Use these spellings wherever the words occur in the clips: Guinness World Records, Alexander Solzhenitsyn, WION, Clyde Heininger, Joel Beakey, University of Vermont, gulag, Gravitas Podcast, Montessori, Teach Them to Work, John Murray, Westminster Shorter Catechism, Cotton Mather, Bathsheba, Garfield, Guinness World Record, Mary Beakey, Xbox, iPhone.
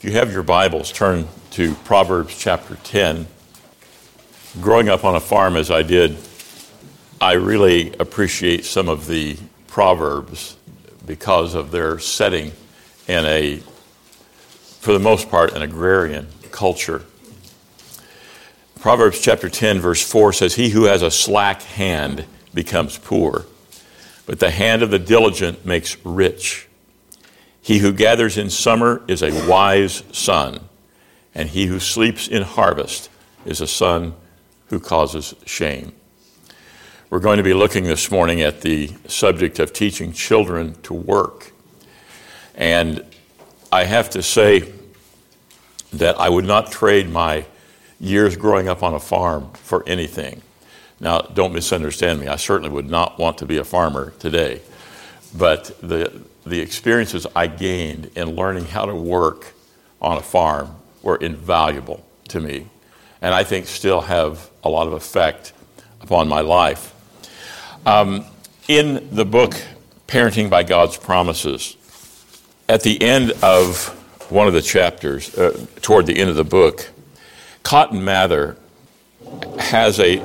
If you have your Bibles, turn to Proverbs chapter 10. Growing up on a farm as I did, I really appreciate some of the Proverbs because of their setting in a, for the most part, an agrarian culture. Proverbs chapter 10, verse 4 says, "He who has a slack hand becomes poor, but the hand of the diligent makes rich. He who gathers in summer is a wise son, and he who sleeps in harvest is a son who causes shame." We're going to be looking this morning at the subject of teaching children to work. And I have to say that I would not trade my years growing up on a farm for anything. Now, don't misunderstand me. I certainly would not want to be a farmer today. But the experiences I gained in learning how to work on a farm were invaluable to me, and I think still have a lot of effect upon my life. In the book, Parenting by God's Promises, at the end of one of the chapters, toward the end of the book, Cotton Mather has a,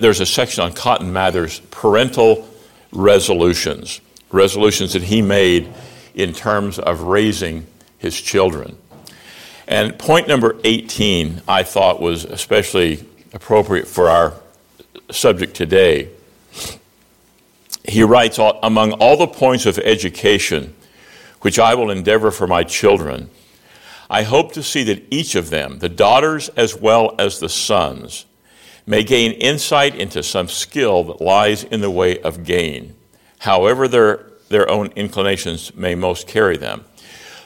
there's a section on Cotton Mather's parental resolutions. Resolutions that he made in terms of raising his children. And point number 18, I thought, was especially appropriate for our subject today. He writes, "Among all the points of education which I will endeavor for my children, I hope to see that each of them, the daughters as well as the sons, may gain insight into some skill that lies in the way of gain, however their own inclinations may most carry them,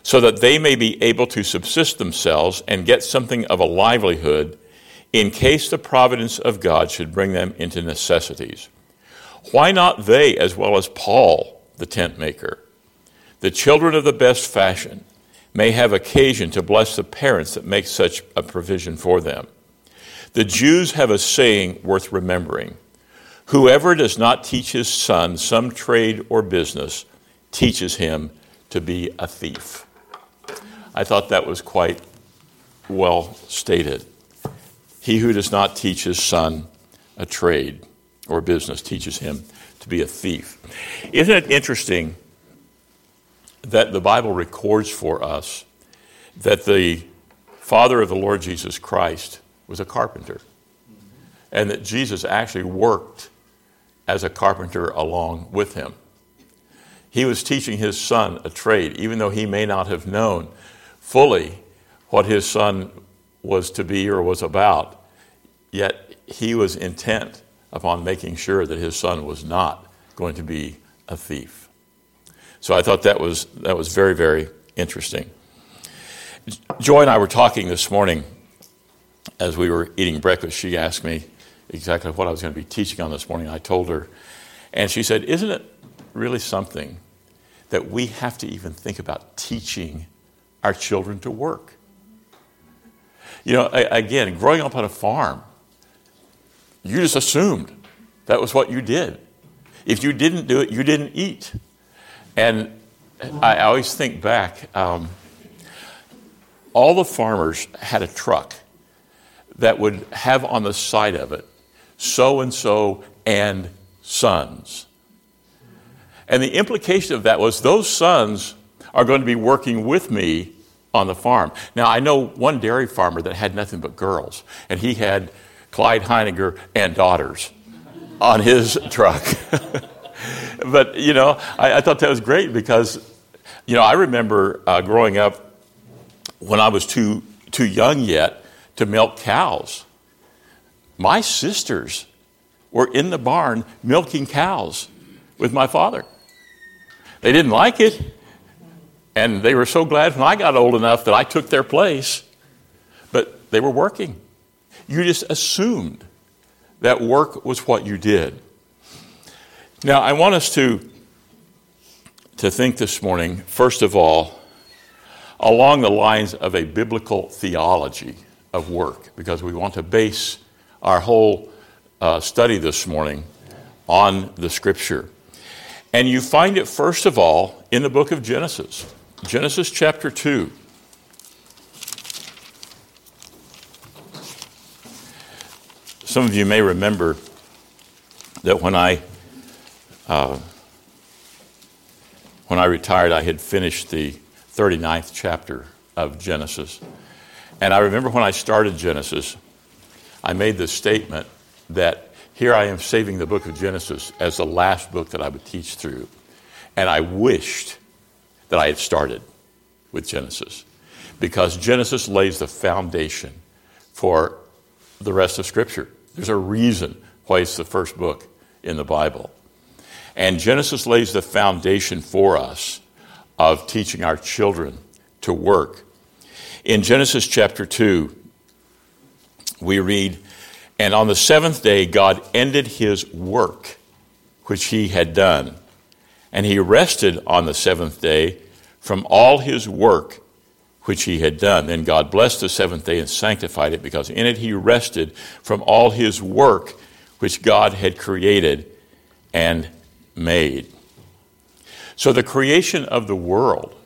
so that they may be able to subsist themselves and get something of a livelihood in case the providence of God should bring them into necessities. Why not they as well as Paul, the tent maker? The children of the best fashion may have occasion to bless the parents that make such a provision for them. The Jews have a saying worth remembering. Whoever does not teach his son some trade or business teaches him to be a thief." I thought that was quite well stated. He who does not teach his son a trade or business teaches him to be a thief. Isn't it interesting that the Bible records for us that the father of the Lord Jesus Christ was a carpenter, and that Jesus actually worked as a carpenter along with him? He was teaching his son a trade, even though he may not have known fully what his son was to be or was about, yet he was intent upon making sure that his son was not going to be a thief. So I thought that was very, very interesting. Joy and I were talking this morning as we were eating breakfast. She asked me exactly what I was going to be teaching on this morning. I told her, and she said, "Isn't it really something that we have to even think about teaching our children to work?" You know, again, growing up on a farm, you just assumed that was what you did. If you didn't do it, you didn't eat. And I always think back, all the farmers had a truck that would have on the side of it, "so-and-so and sons." And the implication of that was those sons are going to be working with me on the farm. Now, I know one dairy farmer that had nothing but girls, and he had Clyde Heininger and daughters on his truck. But, you know, I thought that was great because, you know, I remember growing up when I was too young yet to milk cows. My sisters were in the barn milking cows with my father. They didn't like it, and they were so glad when I got old enough that I took their place, but they were working. You just assumed that work was what you did. Now, I want us to think this morning, first of all, along the lines of a biblical theology of work, because we want to base our whole study this morning on the Scripture. And you find it, first of all, in the book of Genesis, Genesis chapter 2. Some of you may remember that when I retired, I had finished the 39th chapter of Genesis. And I remember when I started Genesis, I made the statement that here I am saving the book of Genesis as the last book that I would teach through. And I wished that I had started with Genesis, because Genesis lays the foundation for the rest of Scripture. There's a reason why it's the first book in the Bible. And Genesis lays the foundation for us of teaching our children to work. In Genesis chapter 2, we read, "And on the seventh day God ended his work which he had done, and he rested on the seventh day from all his work which he had done. Then God blessed the seventh day and sanctified it, because in it he rested from all his work which God had created and made." So the creation of the world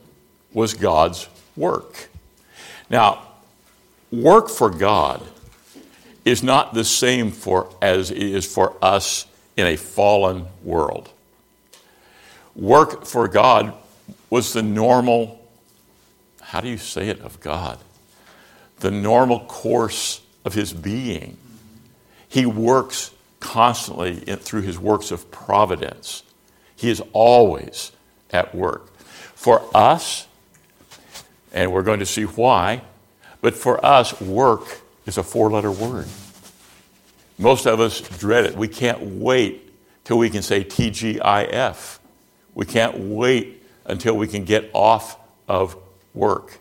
was God's work. Now, work for God is not the same as it is for us in a fallen world. Work for God was the normal, how do you say it, of God? The normal course of his being. He works constantly through his works of providence. He is always at work. For us, and we're going to see why, but for us, work is a four-letter word. Most of us dread it. We can't wait till we can say TGIF. We can't wait until we can get off of work.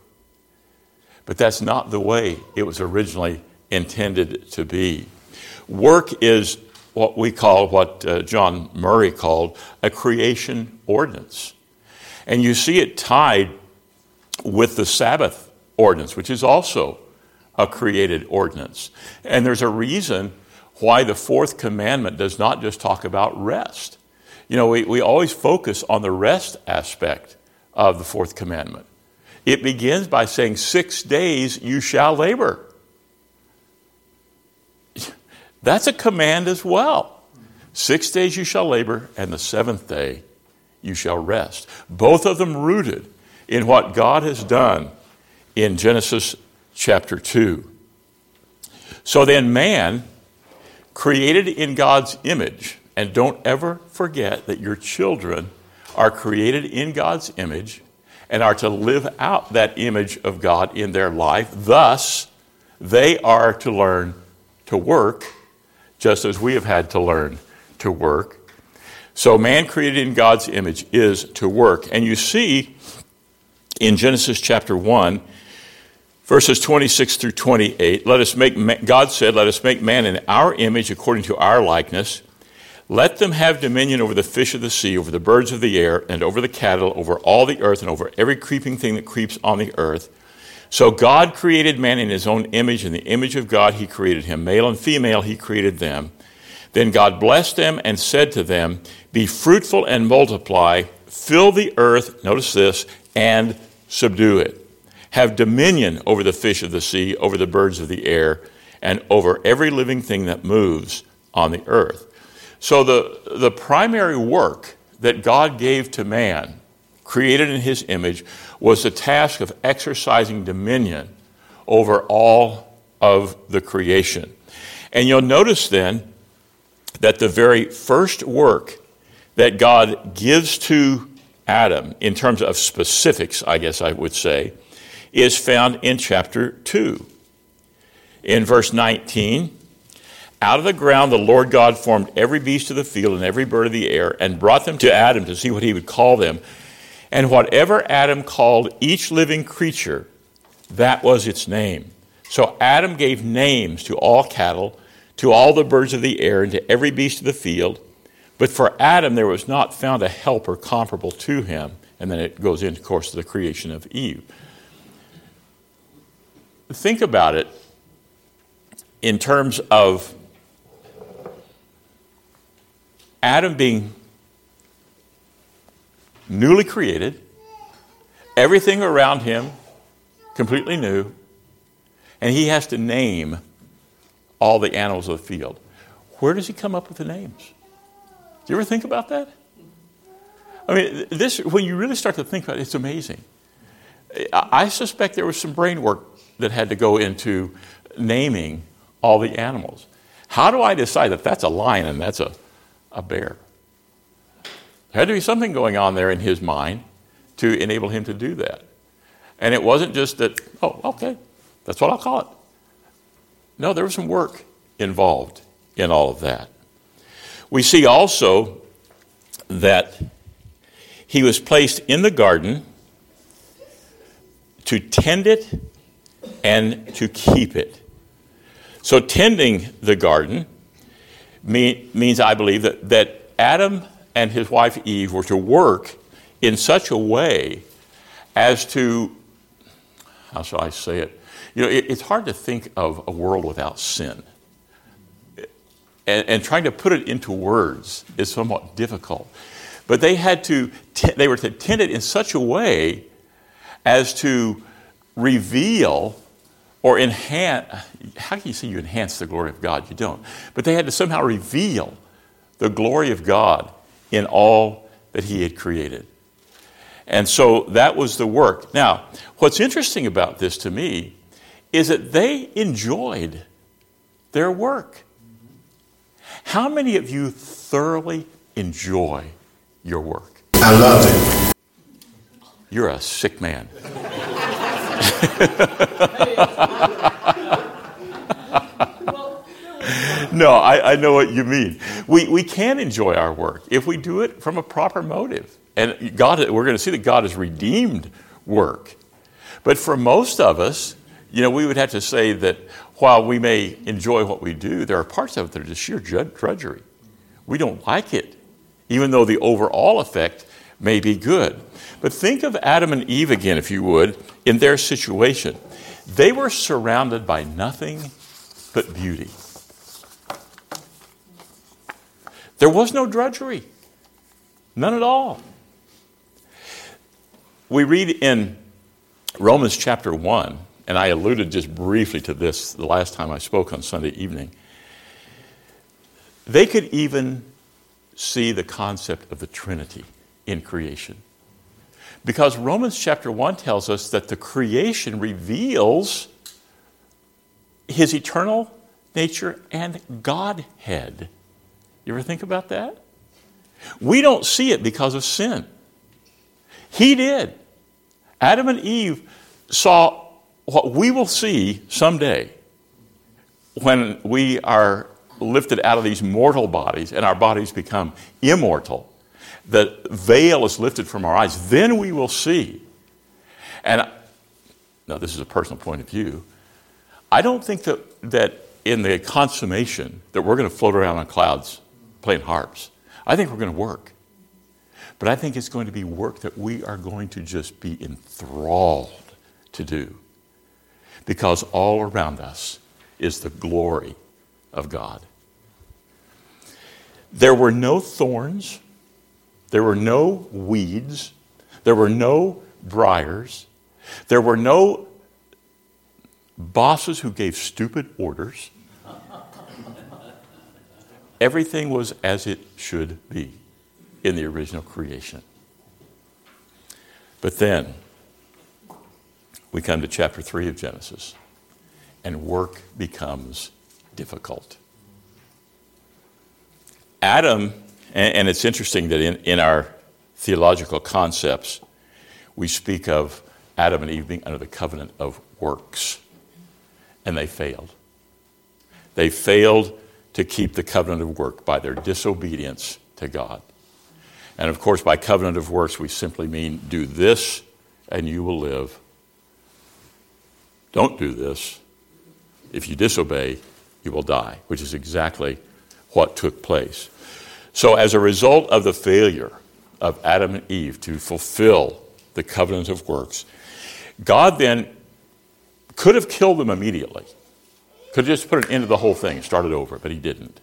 But that's not the way it was originally intended to be. Work is what we call, what John Murray called, a creation ordinance. And you see it tied with the Sabbath ordinance, which is also a created ordinance. And there's a reason why the fourth commandment does not just talk about rest. You know, we always focus on the rest aspect of the fourth commandment. It begins by saying, 6 days you shall labor. That's a command as well. 6 days you shall labor, and the seventh day you shall rest. Both of them rooted in what God has done in Genesis chapter 2. So then man, created in God's image, and don't ever forget that your children are created in God's image and are to live out that image of God in their life. Thus, they are to learn to work, just as we have had to learn to work. So man created in God's image is to work. And you see in Genesis chapter 1, verses 26 through 28, God said, "Let us make man in our image according to our likeness. Let them have dominion over the fish of the sea, over the birds of the air, and over the cattle, over all the earth, and over every creeping thing that creeps on the earth." So God created man in his own image. In the image of God he created him. Male and female he created them. Then God blessed them and said to them, "Be fruitful and multiply, fill the earth," notice this, "and subdue it. Have dominion over the fish of the sea, over the birds of the air, and over every living thing that moves on the earth." So the primary work that God gave to man, created in his image, was the task of exercising dominion over all of the creation. And you'll notice then that the very first work that God gives to Adam, in terms of specifics, I guess I would say, is found in chapter 2. In verse 19, "Out of the ground the Lord God formed every beast of the field and every bird of the air, and brought them to Adam to see what he would call them. And whatever Adam called each living creature, that was its name. So Adam gave names to all cattle, to all the birds of the air, and to every beast of the field. But for Adam there was not found a helper comparable to him." And then it goes into, of course, the creation of Eve. Think about it in terms of Adam being newly created, everything around him completely new, and he has to name all the animals of the field. Where does he come up with the names? Do you ever think about that? I mean, this, when you really start to think about it, it's amazing. I suspect there was some brain work that had to go into naming all the animals. How do I decide that that's a lion and that's a bear? There had to be something going on there in his mind to enable him to do that. And it wasn't just that, oh, okay, that's what I'll call it. No, there was some work involved in all of that. We see also that he was placed in the garden to tend it and to keep it. So tending the garden means, I believe, that Adam and his wife Eve were to work in such a way as to, how shall I say it? You know, it's hard to think of a world without sin. And trying to put it into words is somewhat difficult. But they were to tend it in such a way as to reveal or enhance. How can you say you enhance the glory of God? You don't. But they had to somehow reveal the glory of God in all that he had created. And so that was the work. Now, what's interesting about this to me is that they enjoyed their work. How many of you thoroughly enjoy your work? I love it. You're a sick man. No, I know what you mean. We can enjoy our work if we do it from a proper motive. And God, we're going to see that God has redeemed work. But for most of us, you know, we would have to say that while we may enjoy what we do, there are parts of it that are just sheer drudgery. We don't like it, even though the overall effect may be good. But think of Adam and Eve again, if you would, in their situation. They were surrounded by nothing but beauty. There was no drudgery. None at all. We read in Romans chapter 1, and I alluded just briefly to this the last time I spoke on Sunday evening. They could even see the concept of the Trinity in creation. Because Romans chapter 1 tells us that the creation reveals his eternal nature and Godhead. You ever think about that? We don't see it because of sin. He did. Adam and Eve saw what we will see someday when we are lifted out of these mortal bodies and our bodies become immortal. The veil is lifted from our eyes. Then we will see. And now this is a personal point of view. I don't think that in the consummation that we're going to float around on clouds playing harps. I think we're going to work. But I think it's going to be work that we are going to just be enthralled to do. Because all around us is the glory of God. There were no thorns. There were no weeds. There were no briars. There were no bosses who gave stupid orders. Everything was as it should be in the original creation. But then we come to chapter 3 of Genesis, and work becomes difficult. Adam, and it's interesting that in our theological concepts, we speak of Adam and Eve being under the covenant of works, and they failed. They failed to keep the covenant of work by their disobedience to God. And of course, by covenant of works, we simply mean do this and you will live. Don't do this. If you disobey, you will die, which is exactly what took place. So as a result of the failure of Adam and Eve to fulfill the covenant of works, God then could have killed them immediately. Could have just put an end to the whole thing and started over, but he didn't.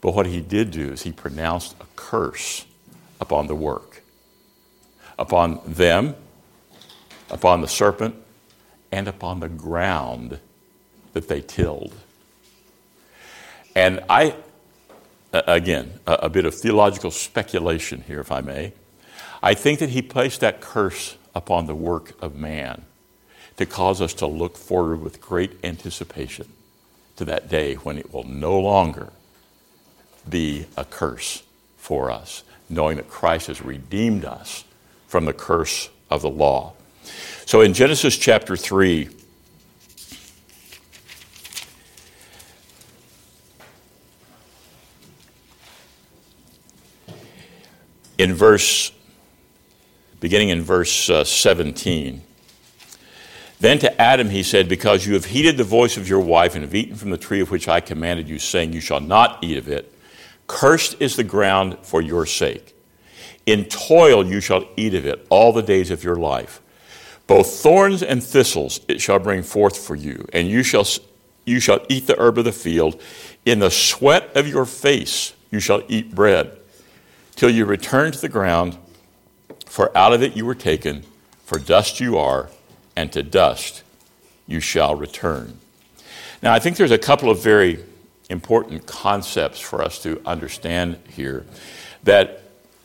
But what he did do is he pronounced a curse upon the work, upon them, upon the serpent, and upon the ground that they tilled. And I, again, a bit of theological speculation here, if I may, I think that he placed that curse upon the work of man to cause us to look forward with great anticipation to that day when it will no longer be a curse for us, knowing that Christ has redeemed us from the curse of the law. So in Genesis chapter 3, beginning in verse 17, then to Adam he said, because you have heeded the voice of your wife and have eaten from the tree of which I commanded you, saying, you shall not eat of it. Cursed is the ground for your sake. In toil you shall eat of it all the days of your life. Both thorns and thistles it shall bring forth for you, and you shall eat the herb of the field. In the sweat of your face you shall eat bread, till you return to the ground, for out of it you were taken, for dust you are, and to dust you shall return. Now, I think there's a couple of very important concepts for us to understand here that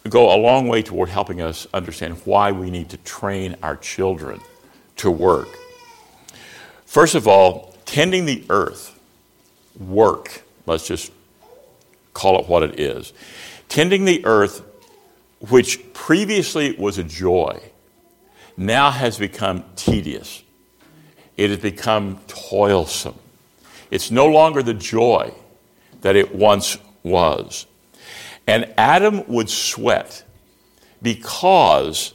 go a long way toward helping us understand why we need to train our children to work. First of all, tending the earth, work, let's just call it what it is. Tending the earth, which previously was a joy, now has become tedious. It has become toilsome. It's no longer the joy that it once was. And Adam would sweat because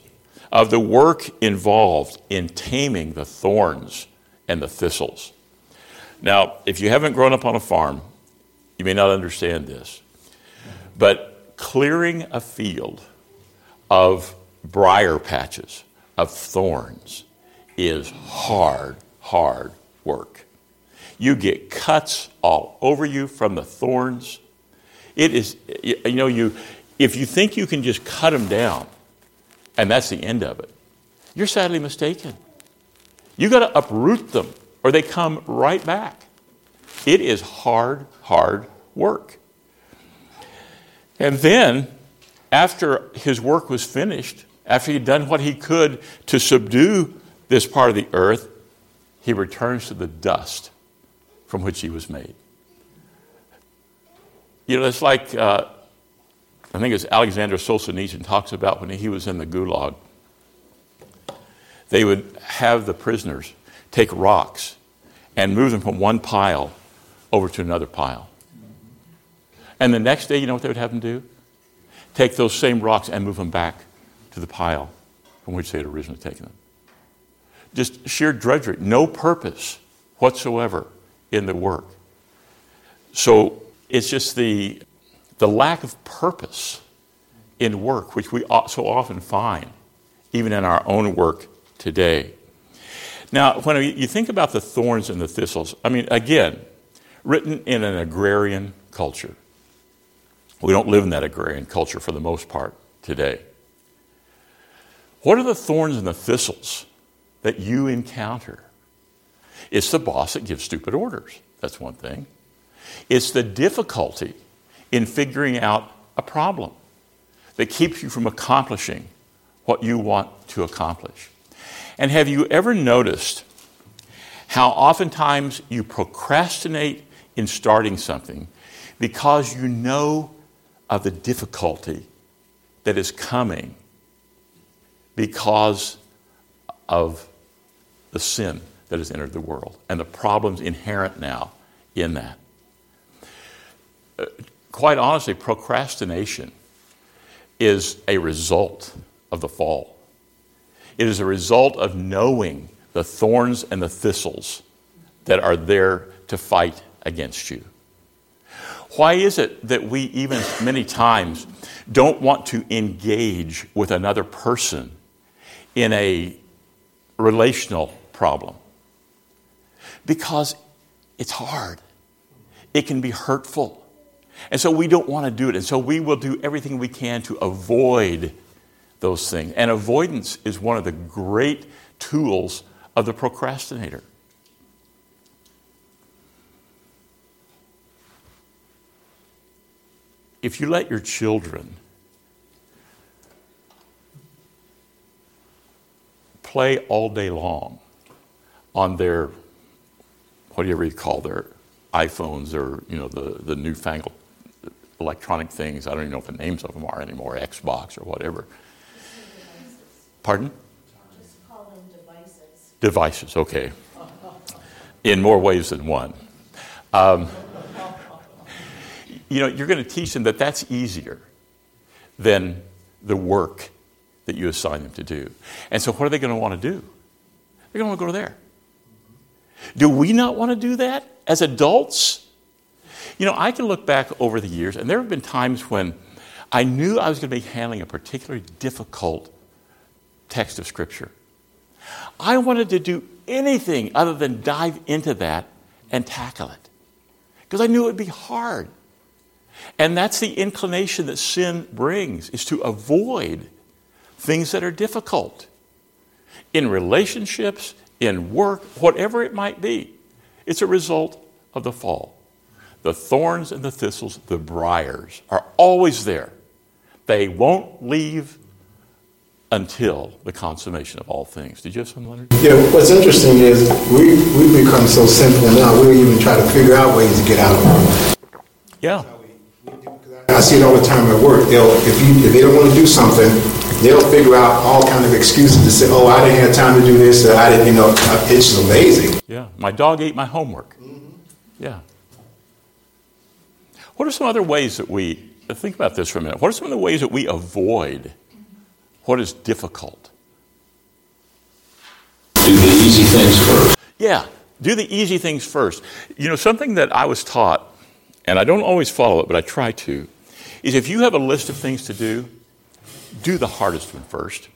of the work involved in taming the thorns and the thistles. Now, if you haven't grown up on a farm, you may not understand this, but clearing a field of briar patches, of thorns, is hard, hard work. You get cuts all over you from the thorns. It is, if you think you can just cut them down and that's the end of it, you're sadly mistaken. You got to uproot them or they come right back. It is hard, hard work. And then after his work was finished, after he'd done what he could to subdue this part of the earth, he returns to the dust from which he was made. You know, it's like, I think it's Alexander Solzhenitsyn talks about when he was in the gulag. They would have the prisoners take rocks and move them from one pile over to another pile. And the next day, you know what they would have them do? Take those same rocks and move them back to the pile from which they had originally taken them. Just sheer drudgery, no purpose whatsoever in the work. So it's just the lack of purpose in work, which we so often find, even in our own work today. Now, when you think about the thorns and the thistles, I mean, again, written in an agrarian culture. We don't live in that agrarian culture for the most part today. What are the thorns and the thistles that you encounter? It's the boss that gives stupid orders. That's one thing. It's the difficulty in figuring out a problem that keeps you from accomplishing what you want to accomplish. And have you ever noticed how oftentimes you procrastinate in starting something because you know of the difficulty that is coming because of the sin that has entered the world and the problems inherent now in that? Quite honestly, procrastination is a result of the fall. It is a result of knowing the thorns and the thistles that are there to fight against you. Why is it that we even many times don't want to engage with another person in a relational problem? Because it's hard. It can be hurtful. And so we don't want to do it. And so we will do everything we can to avoid those things. And avoidance is one of the great tools of the procrastinator. if you let your children play all day long on their, whatever you call their iPhones or, you know, the newfangled electronic things, I don't even know what the names of them are anymore, Xbox or whatever. Pardon? Just call them devices. Devices, okay. In more ways than one. You know, you're going to teach them that that's easier than the work that you assign them to do. And so what are they going to want to do? They're going to want to go there. Do we not want to do that as adults? You know, I can look back over the years, and there have been times when I knew I was going to be handling a particularly difficult text of Scripture. I wanted to do anything other than dive into that and tackle it, because I knew it would be hard. And that's the inclination that sin brings, is to avoid things that are difficult in relationships, in work, whatever it might be. It's a result of the fall. The thorns and the thistles, the briars, are always there. They won't leave until the consummation of all things. Did you have something, Leonard? Yeah, what's interesting is we become so simple now, we don't even try to figure out ways to get out of it. Yeah. I see it all the time at work. If they don't want to do something, they'll figure out all kind of excuses to say, "Oh, I didn't have time to do this. I didn't, you know." It's amazing. Yeah, my dog ate my homework. Mm-hmm. Yeah. What are some other ways that we think about this for a minute? What are some of the ways that we avoid what is difficult? Do the easy things first. Yeah, do the easy things first. You know, something that I was taught, and I don't always follow it, but I try to, is if you have a list of things to do, do the hardest one first.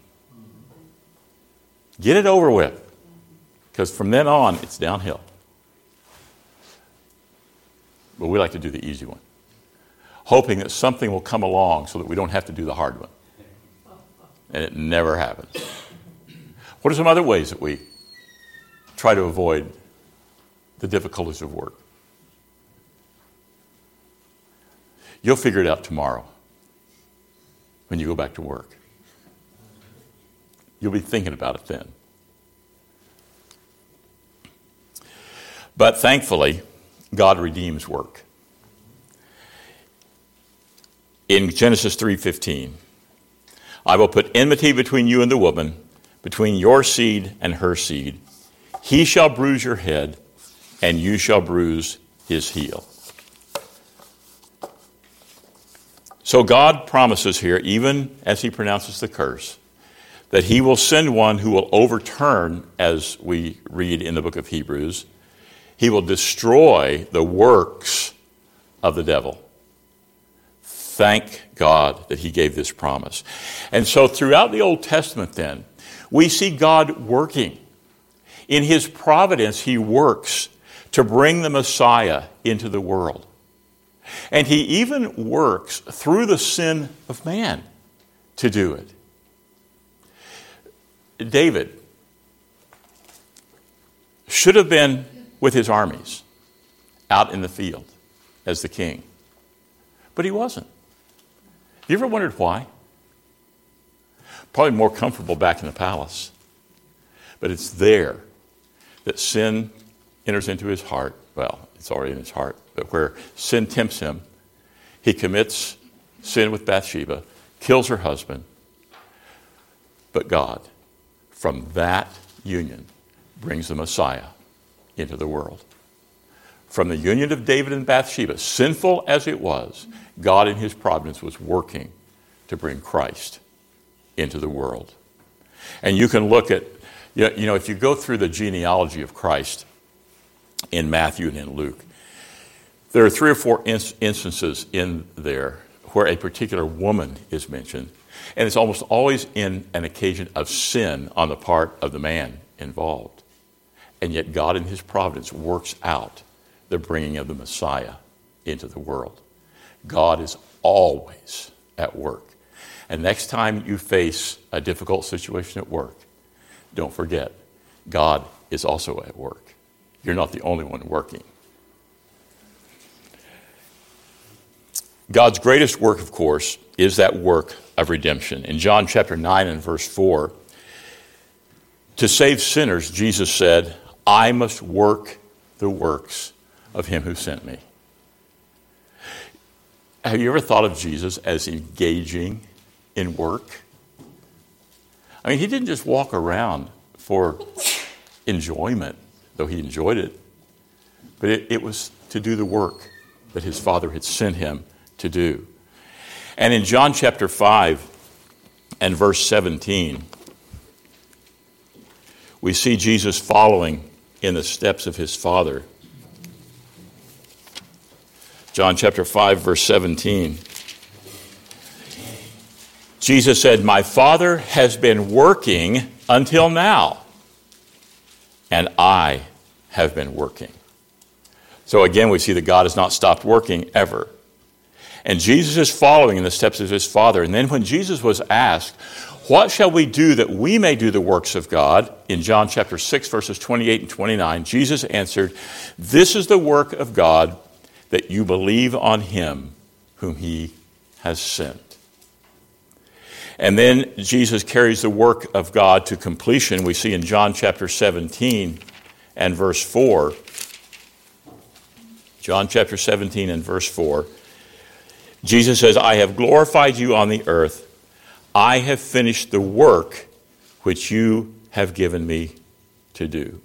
Get it over with, because from then on, it's downhill. But we like to do the easy one, hoping that something will come along so that we don't have to do the hard one. And it never happens. What are some other ways that we try to avoid the difficulties of work? You'll figure it out tomorrow when you go back to work. You'll be thinking about it then. But thankfully, God redeems work. In Genesis 3:15, I will put enmity between you and the woman, between your seed and her seed. He shall bruise your head, and you shall bruise his heel. So God promises here, even as he pronounces the curse, that he will send one who will overturn, as we read in the book of Hebrews, he will destroy the works of the devil. Thank God that he gave this promise. And so throughout the Old Testament then, we see God working. In his providence, he works to bring the Messiah into the world. And he even works through the sin of man to do it. David should have been with his armies out in the field as the king, but he wasn't. You ever wondered why? Probably more comfortable back in the palace, but it's there that sin enters into his heart. Well, it's already in his heart. But where sin tempts him, he commits sin with Bathsheba, kills her husband. But God, from that union, brings the Messiah into the world. From the union of David and Bathsheba, sinful as it was, God in his providence was working to bring Christ into the world. And you can look at, you know, if you go through the genealogy of Christ in Matthew and in Luke, there are three or four instances in there where a particular woman is mentioned, and it's almost always in an occasion of sin on the part of the man involved. And yet God in his providence works out the bringing of the Messiah into the world. God is always at work. And next time you face a difficult situation at work, don't forget, God is also at work. You're not the only one working. God's greatest work, of course, is that work of redemption. In John chapter 9 and verse 4, to save sinners, Jesus said, I must work the works of him who sent me. Have you ever thought of Jesus as engaging in work? I mean, he didn't just walk around for enjoyment, though he enjoyed it, but it was to do the work that his Father had sent him to do. And in John chapter 5 and verse 17, we see Jesus following in the steps of his Father. John chapter 5, verse 17. Jesus said, my Father has been working until now, and I have been working. So again, we see that God has not stopped working ever. And Jesus is following in the steps of his Father. And then when Jesus was asked, what shall we do that we may do the works of God? In John chapter 6, verses 28 and 29, Jesus answered, this is the work of God, that you believe on him whom he has sent. And then Jesus carries the work of God to completion. We see in John chapter 17 and verse 4. John chapter 17 and verse 4. Jesus says, I have glorified you on the earth. I have finished the work which you have given me to do.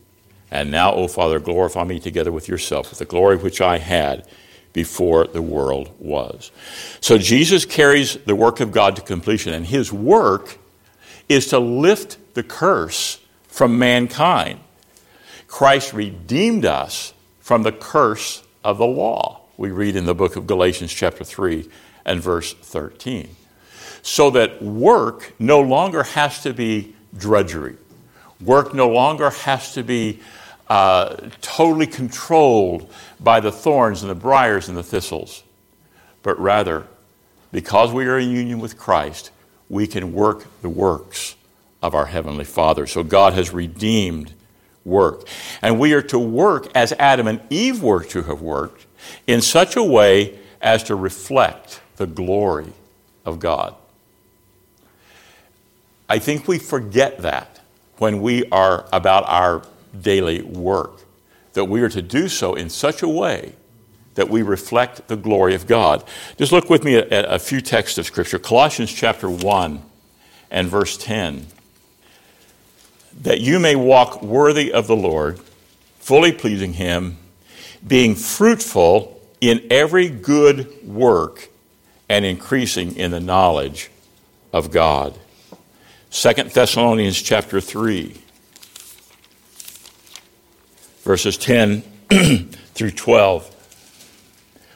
And now, O Father, glorify me together with yourself, with the glory which I had before the world was. So Jesus carries the work of God to completion, and his work is to lift the curse from mankind. Christ redeemed us from the curse of the law. We read in the book of Galatians chapter 3 and verse 13. So that work no longer has to be drudgery. Work no longer has to be totally controlled by the thorns and the briars and the thistles. But rather, because we are in union with Christ, we can work the works of our Heavenly Father. So God has redeemed work. And we are to work as Adam and Eve were to have worked, in such a way as to reflect the glory of God. I think we forget that when we are about our daily work, that we are to do so in such a way that we reflect the glory of God. Just look with me at a few texts of Scripture. Colossians chapter 1 and verse 10. That you may walk worthy of the Lord, fully pleasing him, being fruitful in every good work and increasing in the knowledge of God. 2 Thessalonians chapter 3, verses 10 through 12.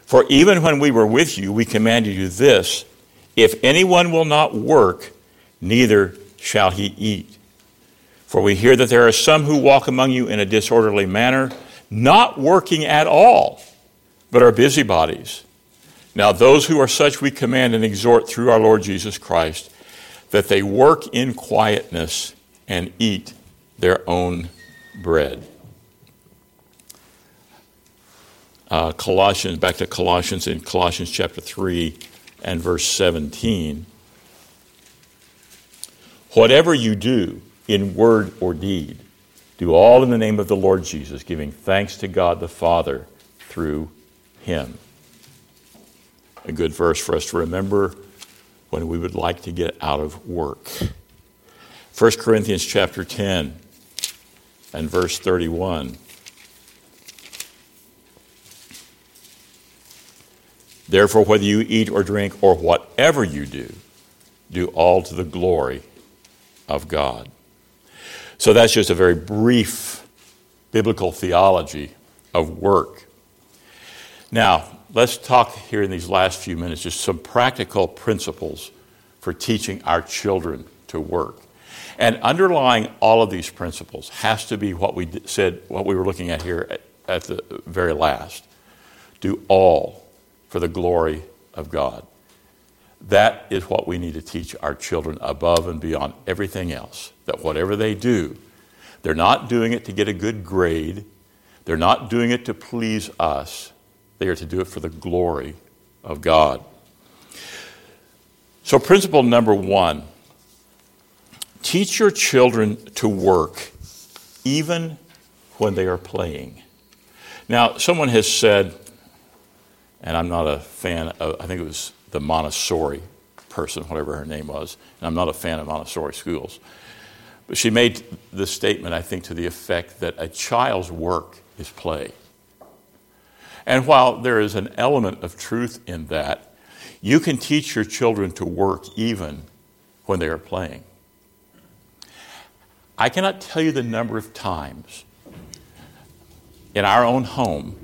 For even when we were with you, we commanded you this, if anyone will not work, neither shall he eat. For we hear that there are some who walk among you in a disorderly manner, not working at all, but are busybodies. Now those who are such we command and exhort through our Lord Jesus Christ, that they work in quietness and eat their own bread. Colossians, back to Colossians, in Colossians chapter 3 and verse 17. Whatever you do in word or deed, do all in the name of the Lord Jesus, giving thanks to God the Father through him. A good verse for us to remember when we would like to get out of work. 1 Corinthians chapter 10 and verse 31. Therefore, whether you eat or drink or whatever you do, do all to the glory of God. So that's just a very brief biblical theology of work. Now, let's talk here in these last few minutes just some practical principles for teaching our children to work. And underlying all of these principles has to be what we said, what we were looking at here at the very last. Do all for the glory of God. That is what we need to teach our children above and beyond everything else, that whatever they do, they're not doing it to get a good grade. They're not doing it to please us. They are to do it for the glory of God. So principle number one, teach your children to work even when they are playing. Now, someone has said, and I'm not a fan of, I think it was the Montessori person, whatever her name was, and I'm not a fan of Montessori schools, but she made the statement, I think, to the effect that a child's work is play. And while there is an element of truth in that, you can teach your children to work even when they are playing. I cannot tell you the number of times in our own home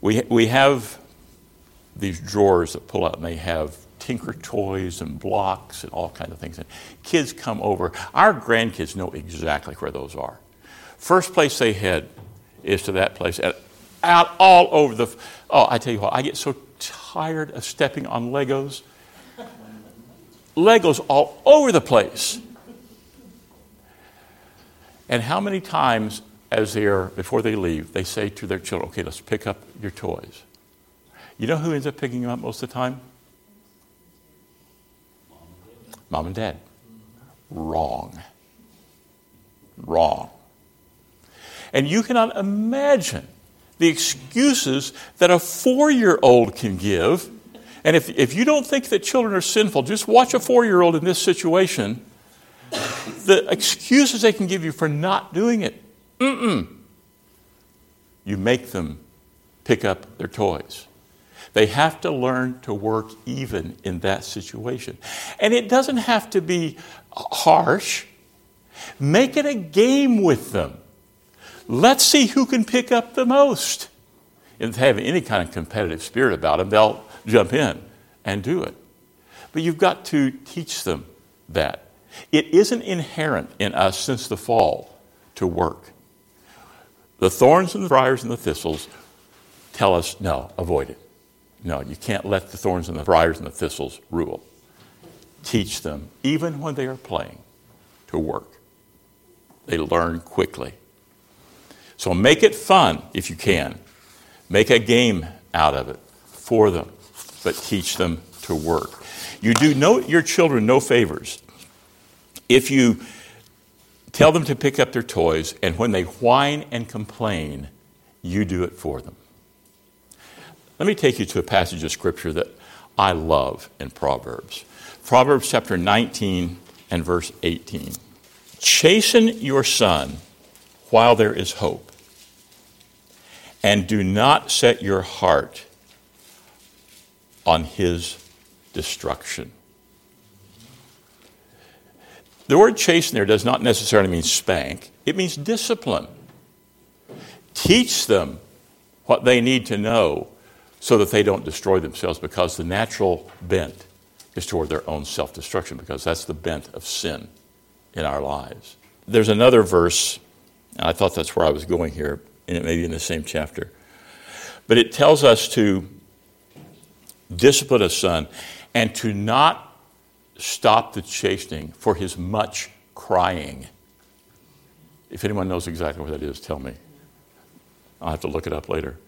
we have these drawers that pull out and they have tinker toys and blocks and all kinds of things. And kids come over. Our grandkids know exactly where those are. First place they head is to that place. Out all over the... Oh, I tell you what, I get so tired of stepping on Legos. Legos all over the place. And how many times before they leave, they say to their children, okay, let's pick up your toys. You know who ends up picking them up most of the time? Mom and Dad. Wrong. And you cannot imagine the excuses that a 4-year-old can give. And if you don't think that children are sinful, just watch a 4-year-old in this situation. The excuses they can give you for not doing it. You make them pick up their toys. They have to learn to work even in that situation. And it doesn't have to be harsh. Make it a game with them. Let's see who can pick up the most. If they have any kind of competitive spirit about them, they'll jump in and do it. But you've got to teach them that. It isn't inherent in us since the fall to work. The thorns and the briars and the thistles tell us, no, avoid it. No, you can't let the thorns and the briars and the thistles rule. Teach them, even when they are playing, to work. They learn quickly. So make it fun if you can. Make a game out of it for them, but teach them to work. You do your children no favors if you tell them to pick up their toys, and when they whine and complain, you do it for them. Let me take you to a passage of Scripture that I love in Proverbs. Proverbs chapter 19 and verse 18. Chasten your son while there is hope, and do not set your heart on his destruction. The word chasten there does not necessarily mean spank. It means discipline. Teach them what they need to know so that they don't destroy themselves, because the natural bent is toward their own self-destruction, because that's the bent of sin in our lives. There's another verse, and I thought that's where I was going here, and it may be in the same chapter. But it tells us to discipline a son and to not stop the chastening for his much crying. If anyone knows exactly what that is, tell me. I'll have to look it up later.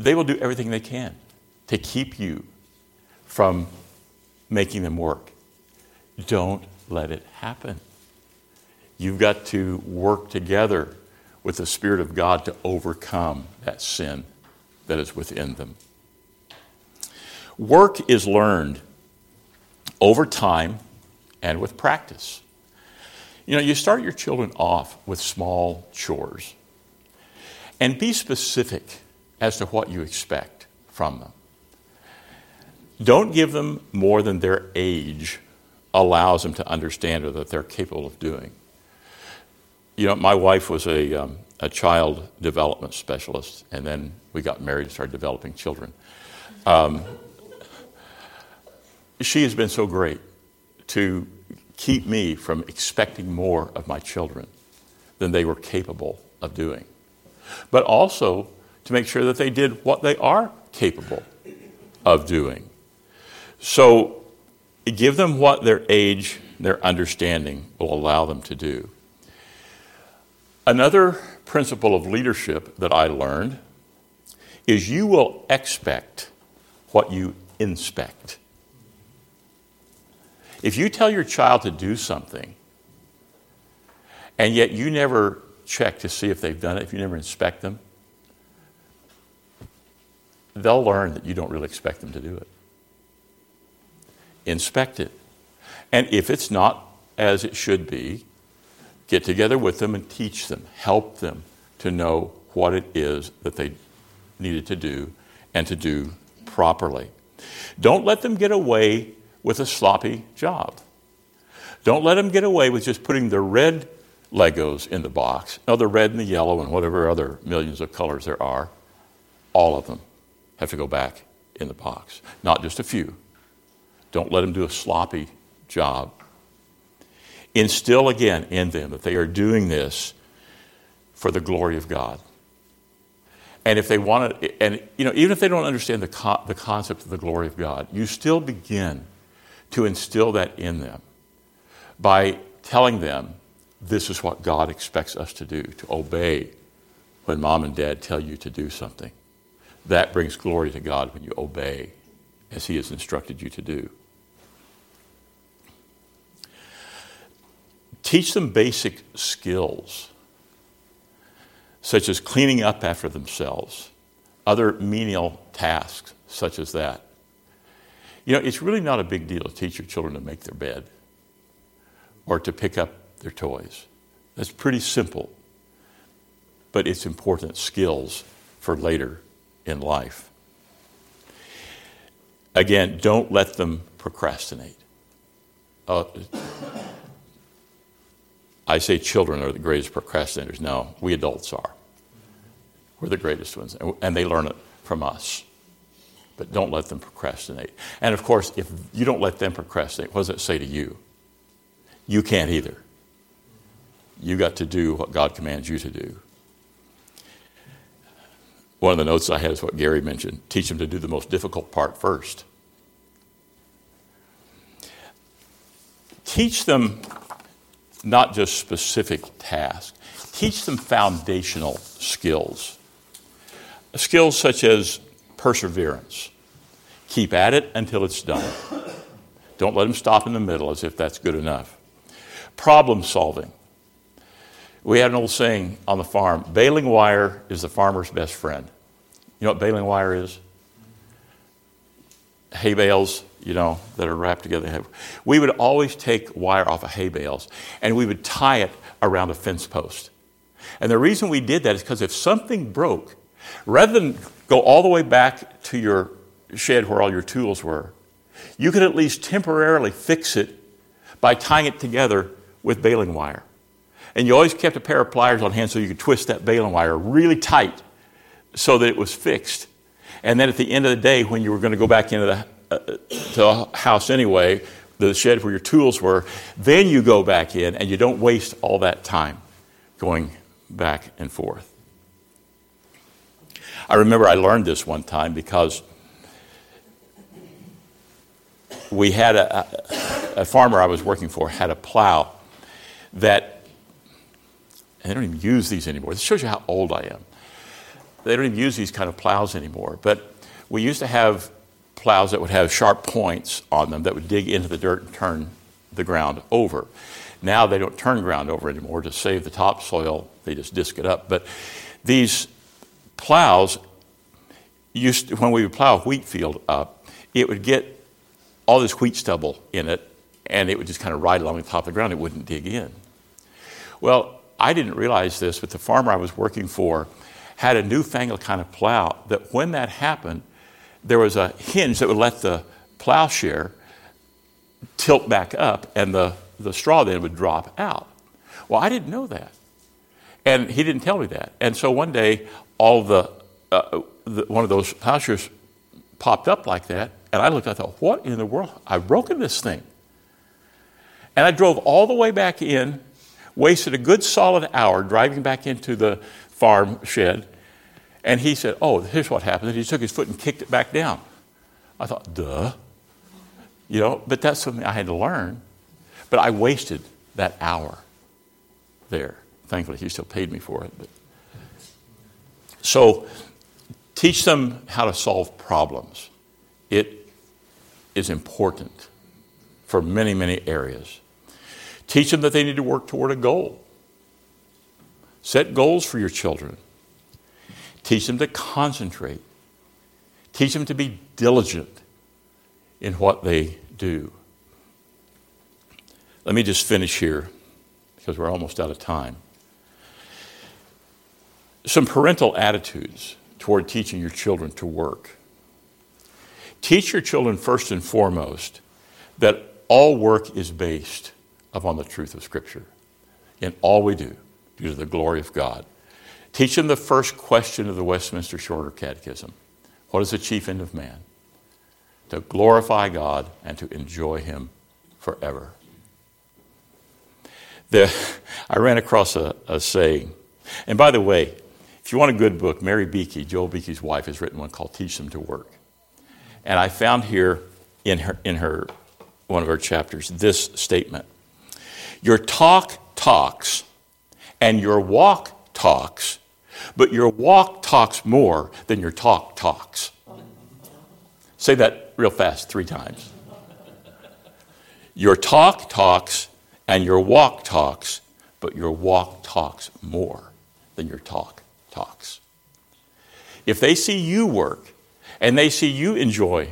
They will do everything they can to keep you from making them work. Don't let it happen. You've got to work together with the Spirit of God to overcome that sin that is within them. Work is learned over time and with practice. You know, you start your children off with small chores and be specific as to what you expect from them. Don't give them more than their age allows them to understand or that they're capable of doing. You know, my wife was a child development specialist, and then we got married and started developing children. She has been so great to keep me from expecting more of my children than they were capable of doing, but also to make sure that they did what they are capable of doing. So give them what their age, their understanding will allow them to do. Another principle of leadership that I learned is you will expect what you inspect. If you tell your child to do something, and yet you never check to see if they've done it, if you never inspect them, they'll learn that you don't really expect them to do it. Inspect it. And if it's not as it should be, get together with them and teach them, help them to know what it is that they needed to do and to do properly. Don't let them get away with a sloppy job. Don't let them get away with just putting the red Legos in the box. No, the red and the yellow and whatever other millions of colors there are, all of them have to go back in the box, not just a few. Don't let them do a sloppy job. Instill again in them that they are doing this for the glory of God. And if they want to, and you know, even if they don't understand the concept of the glory of God, you still begin to instill that in them by telling them this is what God expects us to do, to obey when mom and dad tell you to do something. That brings glory to God when you obey as he has instructed you to do. Teach them basic skills, such as cleaning up after themselves, other menial tasks such as that. You know, it's really not a big deal to teach your children to make their bed or to pick up their toys. That's pretty simple, but it's important skills for later in life. Again, don't let them procrastinate. I say children are the greatest procrastinators. No, we adults are. We're the greatest ones, and they learn it from us. But don't let them procrastinate. And of course, if you don't let them procrastinate, what does it say to you? You can't either. You got to do what God commands you to do. One of the notes I had is what Gary mentioned. Teach them to do the most difficult part first. Teach them not just specific tasks. Teach them foundational skills. Skills such as perseverance. Keep at it until it's done. Don't let them stop in the middle as if that's good enough. Problem solving. We had an old saying on the farm, baling wire is the farmer's best friend. You know what baling wire is? Hay bales, you know, that are wrapped together. We would always take wire off of hay bales, and we would tie it around a fence post. And the reason we did that is because if something broke, rather than go all the way back to your shed where all your tools were, you could at least temporarily fix it by tying it together with baling wire. And you always kept a pair of pliers on hand so you could twist that baling wire really tight so that it was fixed. And then at the end of the day, when you were going to go back into the house anyway, the shed where your tools were, then you go back in and you don't waste all that time going back and forth. I remember I learned this one time because we had a farmer I was working for had a plow that, and they don't even use these anymore. This shows you how old I am. They don't even use these kind of plows anymore. But we used to have plows that would have sharp points on them that would dig into the dirt and turn the ground over. Now they don't turn ground over anymore to save the topsoil. They just disc it up. But these plows, used to, when we would plow a wheat field up, it would get all this wheat stubble in it, and it would just kind of ride along the top of the ground. It wouldn't dig in. Well, I didn't realize this, but the farmer I was working for had a newfangled kind of plow that when that happened, there was a hinge that would let the plowshare tilt back up and the straw then would drop out. Well, I didn't know that. And he didn't tell me that. And so one day, all one of those plowshares popped up like that, and I looked, I thought, what in the world? I've broken this thing. And I drove all the way back in, wasted a good solid hour driving back into the farm shed. And he said, oh, here's what happened. And he took his foot and kicked it back down. I thought, duh. You know, but that's something I had to learn. But I wasted that hour there Thankfully, he still paid me for it. But. So teach them how to solve problems. It is important for many, many areas. Teach them that they need to work toward a goal. Set goals for your children. Teach them to concentrate. Teach them to be diligent in what they do. Let me just finish here because we're almost out of time. Some parental attitudes toward teaching your children to work. Teach your children first and foremost that all work is based upon the truth of Scripture in all we do due to the glory of God. Teach them the first question of the Westminster Shorter Catechism. What is the chief end of man? To glorify God and to enjoy Him forever. I ran across a saying. And by the way, if you want a good book, Mary Beakey, Joel Beakey's wife, has written one called Teach Them to Work. And I found here in her one of her chapters this statement. Your talk talks and your walk talks, but your walk talks more than your talk talks. Say that real fast 3 times. Your talk talks and your walk talks, but your walk talks more than your talk talks. If they see you work and they see you enjoy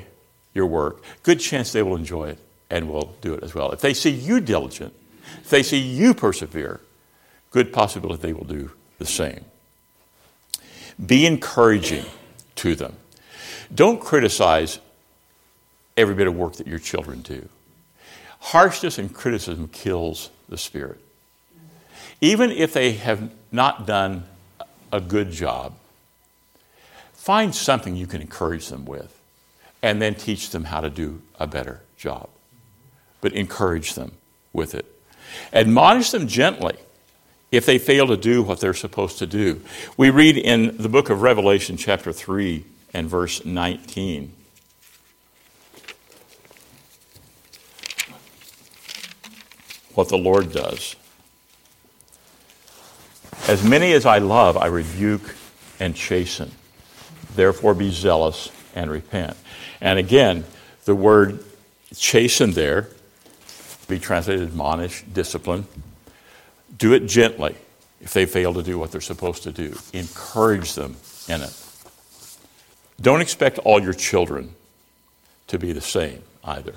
your work, good chance they will enjoy it and will do it as well. If they see you diligent, if they see you persevere, good possibility they will do the same. Be encouraging to them. Don't criticize every bit of work that your children do. Harshness and criticism kills the spirit. Even if they have not done a good job, find something you can encourage them with and then teach them how to do a better job. But encourage them with it. Admonish them gently if they fail to do what they're supposed to do. We read in the book of Revelation, chapter 3 and verse 19. What the Lord does. As many as I love, I rebuke and chasten. Therefore be zealous and repent. And again, the word chasten there, be translated admonish, discipline. Do it gently if they fail to do what they're supposed to do. Encourage them in it. Don't expect all your children to be the same either.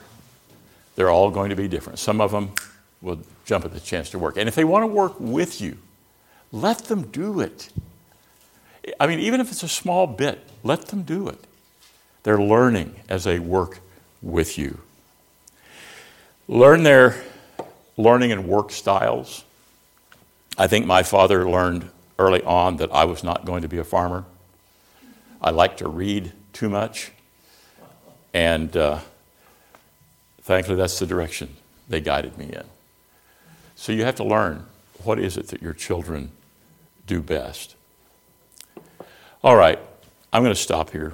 They're all going to be different. Some of them will jump at the chance to work. And if they want to work with you, let them do it. I mean, even if it's a small bit, let them do it. They're learning as they work with you. Learn their learning and work styles. I think my father learned early on that I was not going to be a farmer. I like to read too much. And thankfully, that's the direction they guided me in. So you have to learn what is it that your children do best. All right, I'm going to stop here.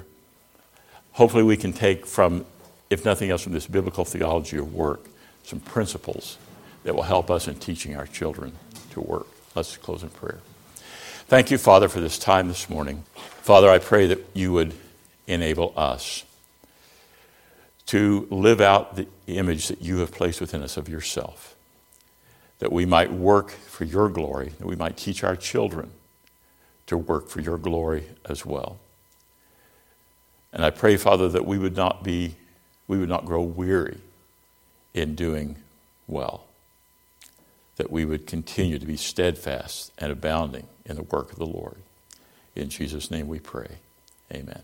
Hopefully we can take from, if nothing else, from this biblical theology of work, some principles that will help us in teaching our children to work. Let's close in prayer. Thank you, Father, for this time this morning. Father, I pray that you would enable us to live out the image that you have placed within us of yourself, that we might work for your glory, that we might teach our children to work for your glory as well. And I pray, Father, that we would not grow weary in doing well, that we would continue to be steadfast and abounding in the work of the Lord. In Jesus' name we pray. Amen.